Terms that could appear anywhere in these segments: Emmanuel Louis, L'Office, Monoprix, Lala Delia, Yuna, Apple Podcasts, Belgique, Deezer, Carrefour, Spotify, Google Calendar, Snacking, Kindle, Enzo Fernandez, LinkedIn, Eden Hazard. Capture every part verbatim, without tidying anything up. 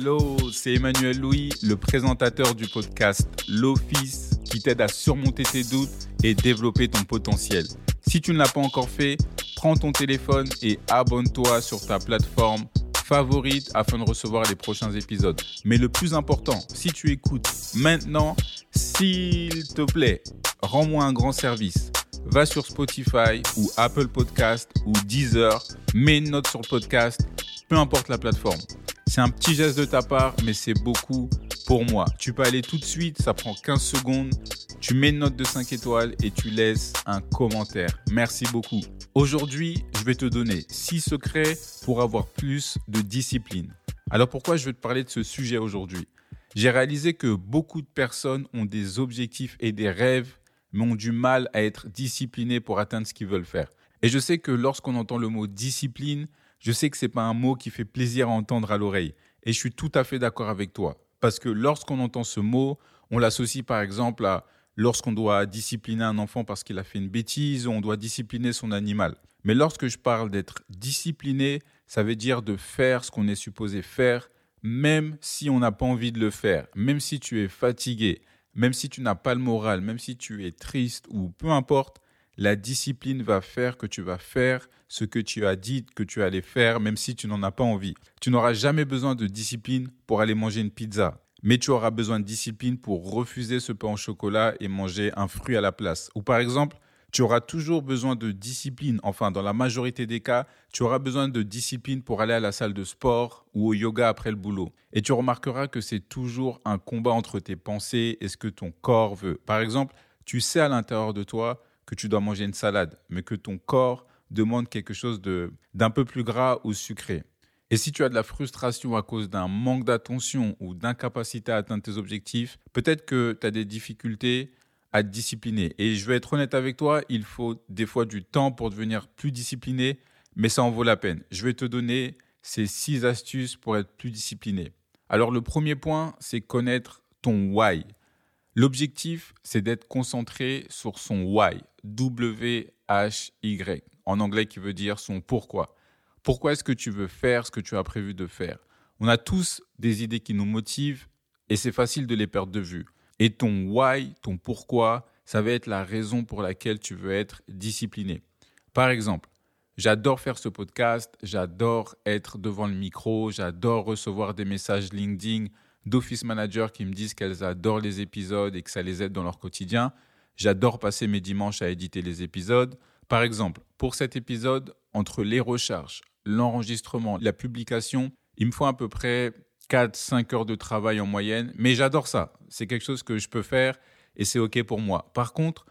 Hello, c'est Emmanuel Louis, le présentateur du podcast L'Office qui t'aide à surmonter tes doutes et développer ton potentiel. Si tu ne l'as pas encore fait, prends ton téléphone et abonne-toi sur ta plateforme favorite afin de recevoir les prochains épisodes. Mais le plus important, si tu écoutes maintenant, s'il te plaît, rends-moi un grand service. Va sur Spotify ou Apple Podcasts ou Deezer, mets une note sur le podcast, peu importe la plateforme. C'est un petit geste de ta part, mais c'est beaucoup pour moi. Tu peux aller tout de suite, ça prend quinze secondes, tu mets une note de cinq étoiles et tu laisses un commentaire. Merci beaucoup. Aujourd'hui, je vais te donner six secrets pour avoir plus de discipline. Alors pourquoi je veux te parler de ce sujet aujourd'hui ? J'ai réalisé que beaucoup de personnes ont des objectifs et des rêves, mais ont du mal à être disciplinés pour atteindre ce qu'ils veulent faire. Et je sais que lorsqu'on entend le mot « discipline », je sais que ce n'est pas un mot qui fait plaisir à entendre à l'oreille. Et je suis tout à fait d'accord avec toi. Parce que lorsqu'on entend ce mot, on l'associe par exemple à lorsqu'on doit discipliner un enfant parce qu'il a fait une bêtise ou on doit discipliner son animal. Mais lorsque je parle d'être discipliné, ça veut dire de faire ce qu'on est supposé faire, même si on n'a pas envie de le faire, même si tu es fatigué, même si tu n'as pas le moral, même si tu es triste ou peu importe, la discipline va faire que tu vas faire ce que tu as dit que tu allais faire, même si tu n'en as pas envie. Tu n'auras jamais besoin de discipline pour aller manger une pizza, mais tu auras besoin de discipline pour refuser ce pain au chocolat et manger un fruit à la place. Ou par exemple, tu auras toujours besoin de discipline, enfin dans la majorité des cas, tu auras besoin de discipline pour aller à la salle de sport ou au yoga après le boulot. Et tu remarqueras que c'est toujours un combat entre tes pensées et ce que ton corps veut. Par exemple, tu sais à l'intérieur de toi que tu dois manger une salade, mais que ton corps demande quelque chose de, d'un peu plus gras ou sucré. Et si tu as de la frustration à cause d'un manque d'attention ou d'incapacité à atteindre tes objectifs, peut-être que tu as des difficultés à te discipliner. Et je vais être honnête avec toi, il faut des fois du temps pour devenir plus discipliné, mais ça en vaut la peine. Je vais te donner ces six astuces pour être plus discipliné. Alors le premier point, c'est connaître ton why. L'objectif, c'est d'être concentré sur son why, W H Y, en anglais qui veut dire son pourquoi. Pourquoi est-ce que tu veux faire ce que tu as prévu de faire ? On a tous des idées qui nous motivent et c'est facile de les perdre de vue. Et ton why, ton pourquoi, ça va être la raison pour laquelle tu veux être discipliné. Par exemple, j'adore faire ce podcast, j'adore être devant le micro, j'adore recevoir des messages LinkedIn d'office managers qui me disent qu'elles adorent les épisodes et que ça les aide dans leur quotidien. J'adore passer mes dimanches à éditer les épisodes. Par exemple, pour cet épisode, entre les recherches, l'enregistrement, la publication, il me faut à peu près quatre à cinq heures de travail en moyenne, mais j'adore ça. C'est quelque chose que je peux faire et c'est OK pour moi. Par contre,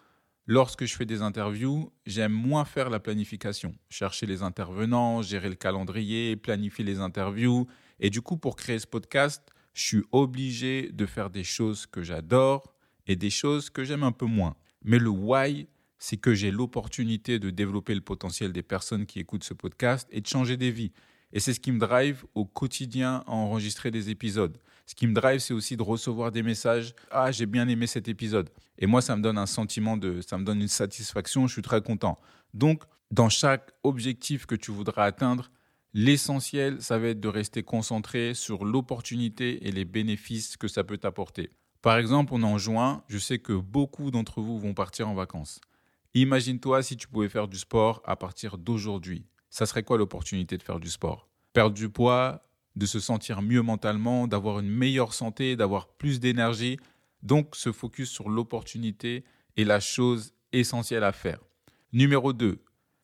lorsque je fais des interviews, j'aime moins faire la planification. Chercher les intervenants, gérer le calendrier, planifier les interviews. Et du coup, pour créer ce podcast, je suis obligé de faire des choses que j'adore et des choses que j'aime un peu moins. Mais le why, c'est que j'ai l'opportunité de développer le potentiel des personnes qui écoutent ce podcast et de changer des vies. Et c'est ce qui me drive au quotidien à enregistrer des épisodes. Ce qui me drive, c'est aussi de recevoir des messages « Ah, j'ai bien aimé cet épisode ». Et moi, ça me donne un sentiment, de, ça me donne une satisfaction, je suis très content. Donc, dans chaque objectif que tu voudras atteindre, l'essentiel, ça va être de rester concentré sur l'opportunité et les bénéfices que ça peut t'apporter. Par exemple, on est en juin, je sais que beaucoup d'entre vous vont partir en vacances. Imagine-toi si tu pouvais faire du sport à partir d'aujourd'hui. Ça serait quoi l'opportunité de faire du sport ? Perdre du poids, de se sentir mieux mentalement, d'avoir une meilleure santé, d'avoir plus d'énergie. Donc, se focus sur l'opportunité est la chose essentielle à faire. Numéro deux.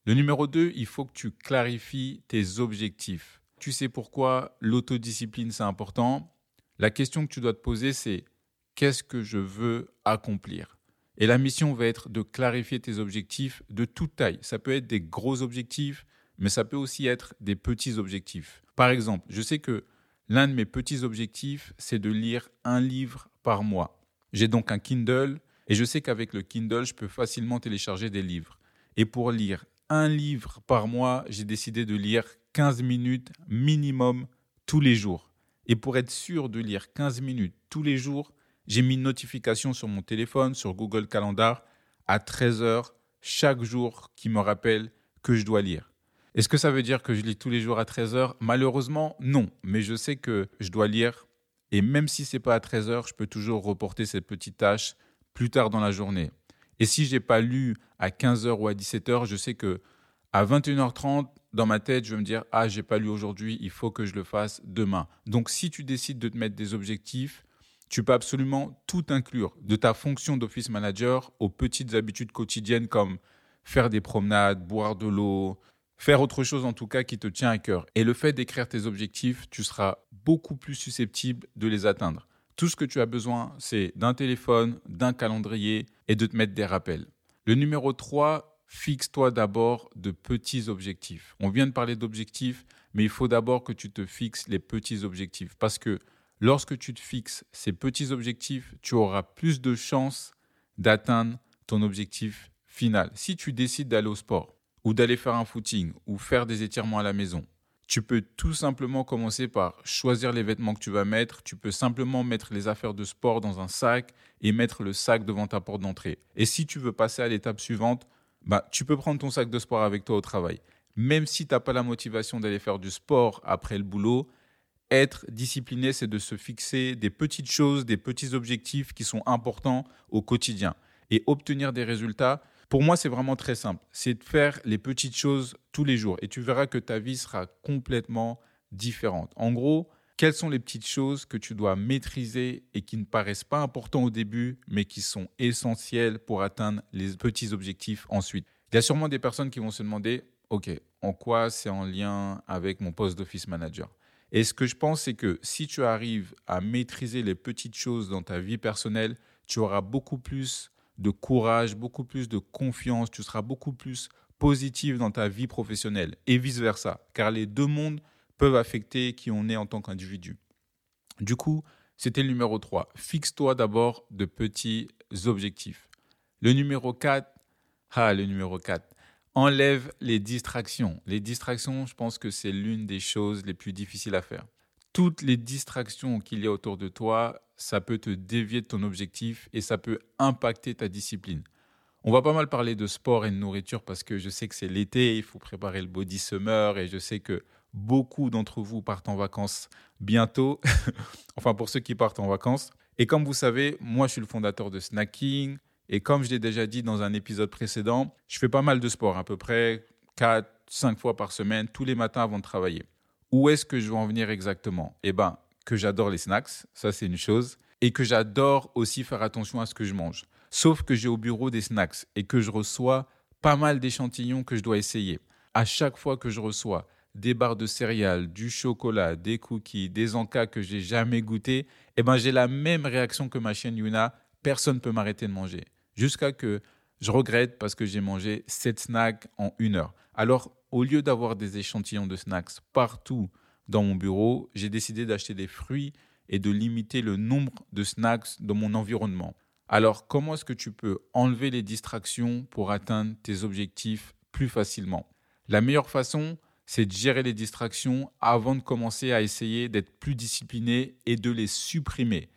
Le numéro deux, il faut que tu clarifies tes objectifs. Tu sais pourquoi l'autodiscipline, c'est important ? La question que tu dois te poser, c'est « Qu'est-ce que je veux accomplir ?» Et la mission va être de clarifier tes objectifs de toute taille. Ça peut être des gros objectifs, mais ça peut aussi être des petits objectifs. Par exemple, je sais que l'un de mes petits objectifs, c'est de lire un livre par mois. J'ai donc un Kindle et je sais qu'avec le Kindle, je peux facilement télécharger des livres. Et pour lire un livre par mois, j'ai décidé de lire quinze minutes minimum tous les jours. Et pour être sûr de lire quinze minutes tous les jours, j'ai mis une notification sur mon téléphone, sur Google Calendar, à treize heures chaque jour qui me rappelle que je dois lire. Est-ce que ça veut dire que je lis tous les jours à treize heures? Malheureusement, non. Mais je sais que je dois lire. Et même si ce n'est pas à treize heures, je peux toujours reporter cette petite tâche plus tard dans la journée. Et si je n'ai pas lu à quinze heures ou à dix-sept heures, je sais qu'à vingt et une heures trente, dans ma tête, je vais me dire « Ah, je n'ai pas lu aujourd'hui, il faut que je le fasse demain. » Donc, si tu décides de te mettre des objectifs, tu peux absolument tout inclure, de ta fonction d'office manager aux petites habitudes quotidiennes comme faire des promenades, boire de l'eau, faire autre chose en tout cas qui te tient à cœur. Et le fait d'écrire tes objectifs, tu seras beaucoup plus susceptible de les atteindre. Tout ce que tu as besoin, c'est d'un téléphone, d'un calendrier et de te mettre des rappels. Le numéro trois, fixe-toi d'abord de petits objectifs. On vient de parler d'objectifs, mais il faut d'abord que tu te fixes les petits objectifs. Parce que lorsque tu te fixes ces petits objectifs, tu auras plus de chances d'atteindre ton objectif final. Si tu décides d'aller au sport, ou d'aller faire un footing, ou faire des étirements à la maison. Tu peux tout simplement commencer par choisir les vêtements que tu vas mettre. Tu peux simplement mettre les affaires de sport dans un sac et mettre le sac devant ta porte d'entrée. Et si tu veux passer à l'étape suivante, bah, tu peux prendre ton sac de sport avec toi au travail. Même si tu n'as pas la motivation d'aller faire du sport après le boulot, être discipliné, c'est de se fixer des petites choses, des petits objectifs qui sont importants au quotidien. Et obtenir des résultats, pour moi, c'est vraiment très simple. C'est de faire les petites choses tous les jours et tu verras que ta vie sera complètement différente. En gros, quelles sont les petites choses que tu dois maîtriser et qui ne paraissent pas importantes au début, mais qui sont essentielles pour atteindre les petits objectifs ensuite? Il y a sûrement des personnes qui vont se demander « Ok, en quoi c'est en lien avec mon poste d'office manager ?» Et ce que je pense, c'est que si tu arrives à maîtriser les petites choses dans ta vie personnelle, tu auras beaucoup plus de courage, beaucoup plus de confiance, tu seras beaucoup plus positif dans ta vie professionnelle et vice-versa, car les deux mondes peuvent affecter qui on est en tant qu'individu. Du coup, c'était le numéro trois. Fixe-toi d'abord de petits objectifs. Le numéro quatre, ah, le numéro quatre, enlève les distractions. Les distractions, je pense que c'est l'une des choses les plus difficiles à faire. Toutes les distractions qu'il y a autour de toi, ça peut te dévier de ton objectif et ça peut impacter ta discipline. On va pas mal parler de sport et de nourriture parce que je sais que c'est l'été, il faut préparer le body summer et je sais que beaucoup d'entre vous partent en vacances bientôt. Enfin, pour ceux qui partent en vacances. Et comme vous savez, moi, je suis le fondateur de Snacking et comme je l'ai déjà dit dans un épisode précédent, je fais pas mal de sport, à peu près quatre à cinq fois par semaine, tous les matins avant de travailler. Où est-ce que je veux en venir exactement? Eh bien, que j'adore les snacks, ça c'est une chose, et que j'adore aussi faire attention à ce que je mange. Sauf que j'ai au bureau des snacks et que je reçois pas mal d'échantillons que je dois essayer. À chaque fois que je reçois des barres de céréales, du chocolat, des cookies, des encas que j'ai jamais goûtés, eh ben j'ai la même réaction que ma chienne Yuna, personne ne peut m'arrêter de manger. Jusqu'à que je regrette parce que j'ai mangé sept snacks en une heure. Alors, au lieu d'avoir des échantillons de snacks partout dans mon bureau, j'ai décidé d'acheter des fruits et de limiter le nombre de snacks dans mon environnement. Alors, comment est-ce que tu peux enlever les distractions pour atteindre tes objectifs plus facilement? La meilleure façon, c'est de gérer les distractions avant de commencer à essayer d'être plus discipliné et de les supprimer.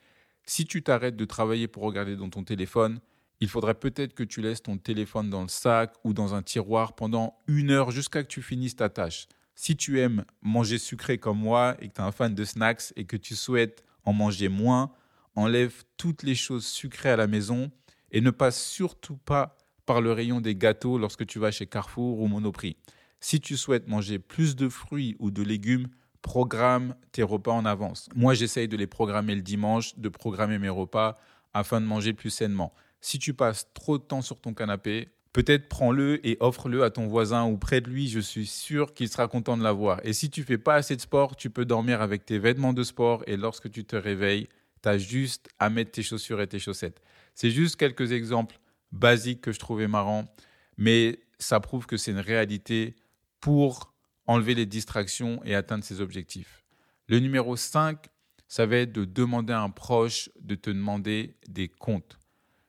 Si tu t'arrêtes de travailler pour regarder dans ton téléphone, il faudrait peut-être que tu laisses ton téléphone dans le sac ou dans un tiroir pendant une heure jusqu'à que tu finisses ta tâche. Si tu aimes manger sucré comme moi et que tu es un fan de snacks et que tu souhaites en manger moins, enlève toutes les choses sucrées à la maison et ne passe surtout pas par le rayon des gâteaux lorsque tu vas chez Carrefour ou Monoprix. Si tu souhaites manger plus de fruits ou de légumes, programme tes repas en avance. Moi, j'essaye de les programmer le dimanche, de programmer mes repas afin de manger plus sainement. Si tu passes trop de temps sur ton canapé, peut-être prends-le et offre-le à ton voisin ou près de lui, je suis sûr qu'il sera content de l'avoir. Et si tu ne fais pas assez de sport, tu peux dormir avec tes vêtements de sport et lorsque tu te réveilles, tu as juste à mettre tes chaussures et tes chaussettes. C'est juste quelques exemples basiques que je trouvais marrants, mais ça prouve que c'est une réalité pour enlever les distractions et atteindre ses objectifs. Le numéro cinq, ça va être de demander à un proche de te demander des comptes.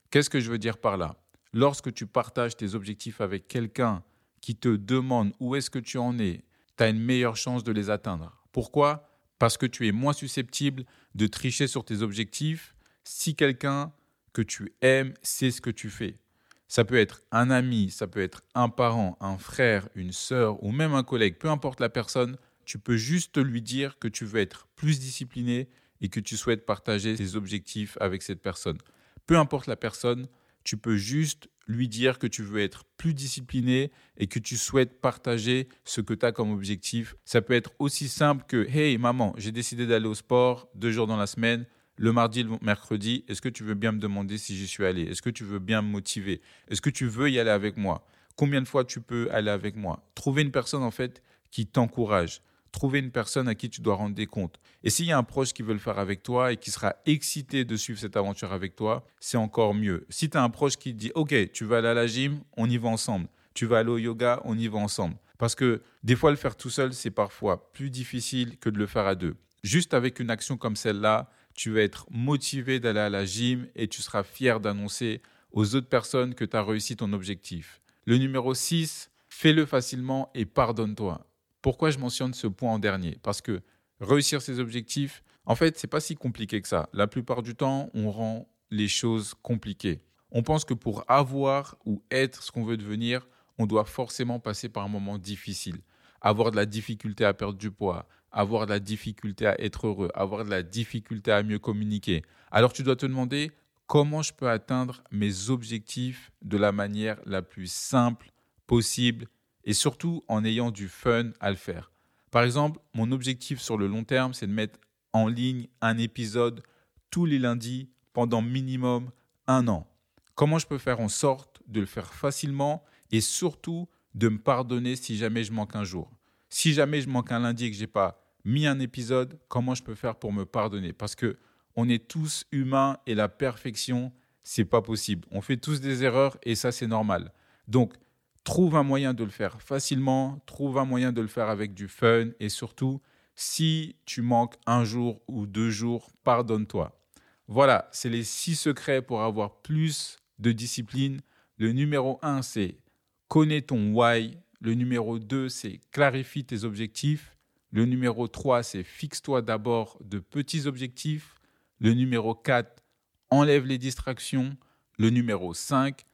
Qu'est-ce que je veux dire par là ? Lorsque tu partages tes objectifs avec quelqu'un qui te demande où est-ce que tu en es, tu as une meilleure chance de les atteindre. Pourquoi ? Parce que tu es moins susceptible de tricher sur tes objectifs si quelqu'un que tu aimes sait ce que tu fais. Ça peut être un ami, ça peut être un parent, un frère, une sœur ou même un collègue. Peu importe la personne, tu peux juste lui dire que tu veux être plus discipliné et que tu souhaites partager tes objectifs avec cette personne. Peu importe la personne, tu peux juste lui dire que tu veux être plus discipliné et que tu souhaites partager ce que tu as comme objectif. Ça peut être aussi simple que « Hey maman, j'ai décidé d'aller au sport deux jours dans la semaine. » Le mardi, le mercredi, est-ce que tu veux bien me demander si j'y suis allé? Est-ce que tu veux bien me motiver? Est-ce que tu veux y aller avec moi? Combien de fois tu peux aller avec moi? Trouver une personne en fait qui t'encourage. Trouver une personne à qui tu dois rendre des comptes. Et s'il y a un proche qui veut le faire avec toi et qui sera excité de suivre cette aventure avec toi, c'est encore mieux. Si tu as un proche qui te dit « Ok, tu vas aller à la gym, on y va ensemble. Tu vas aller au yoga, on y va ensemble. » Parce que des fois, le faire tout seul, c'est parfois plus difficile que de le faire à deux. Juste avec une action comme celle-là, tu vas être motivé d'aller à la gym et tu seras fier d'annoncer aux autres personnes que tu as réussi ton objectif. Le numéro six, fais-le facilement et pardonne-toi. Pourquoi je mentionne ce point en dernier? Parce que réussir ses objectifs, en fait, ce n'est pas si compliqué que ça. La plupart du temps, on rend les choses compliquées. On pense que pour avoir ou être ce qu'on veut devenir, on doit forcément passer par un moment difficile. Avoir de la difficulté à perdre du poids, avoir de la difficulté à être heureux, avoir de la difficulté à mieux communiquer. Alors, tu dois te demander comment je peux atteindre mes objectifs de la manière la plus simple possible et surtout en ayant du fun à le faire. Par exemple, mon objectif sur le long terme, c'est de mettre en ligne un épisode tous les lundis pendant minimum un an. Comment je peux faire en sorte de le faire facilement et surtout de me pardonner si jamais je manque un jour? Si jamais je manque un lundi et que je n'ai pas mis un épisode, comment je peux faire pour me pardonner? Parce qu'on est tous humains et la perfection, ce n'est pas possible. On fait tous des erreurs et ça, c'est normal. Donc, trouve un moyen de le faire facilement, trouve un moyen de le faire avec du fun et surtout, si tu manques un jour ou deux jours, pardonne-toi. Voilà, c'est les six secrets pour avoir plus de discipline. Le numéro un, c'est « Connais ton why ». Le numéro deux, c'est clarifie tes objectifs. Le numéro trois, c'est fixe-toi d'abord de petits objectifs. Le numéro quatre, enlève les distractions. Le numéro cinq,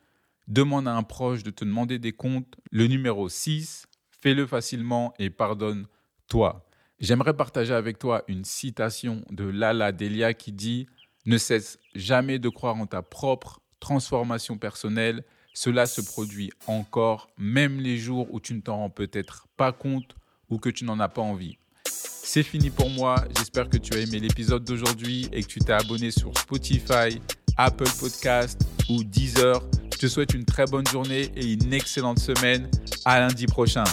demande à un proche de te demander des comptes. Le numéro six, fais-le facilement et pardonne-toi. J'aimerais partager avec toi une citation de Lala Delia qui dit « Ne cesse jamais de croire en ta propre transformation personnelle. Cela se produit encore, même les jours où tu ne t'en rends peut-être pas compte ou que tu n'en as pas envie. » C'est fini pour moi. J'espère que tu as aimé l'épisode d'aujourd'hui et que tu t'es abonné sur Spotify, Apple Podcasts ou Deezer. Je te souhaite une très bonne journée et une excellente semaine. À lundi prochain.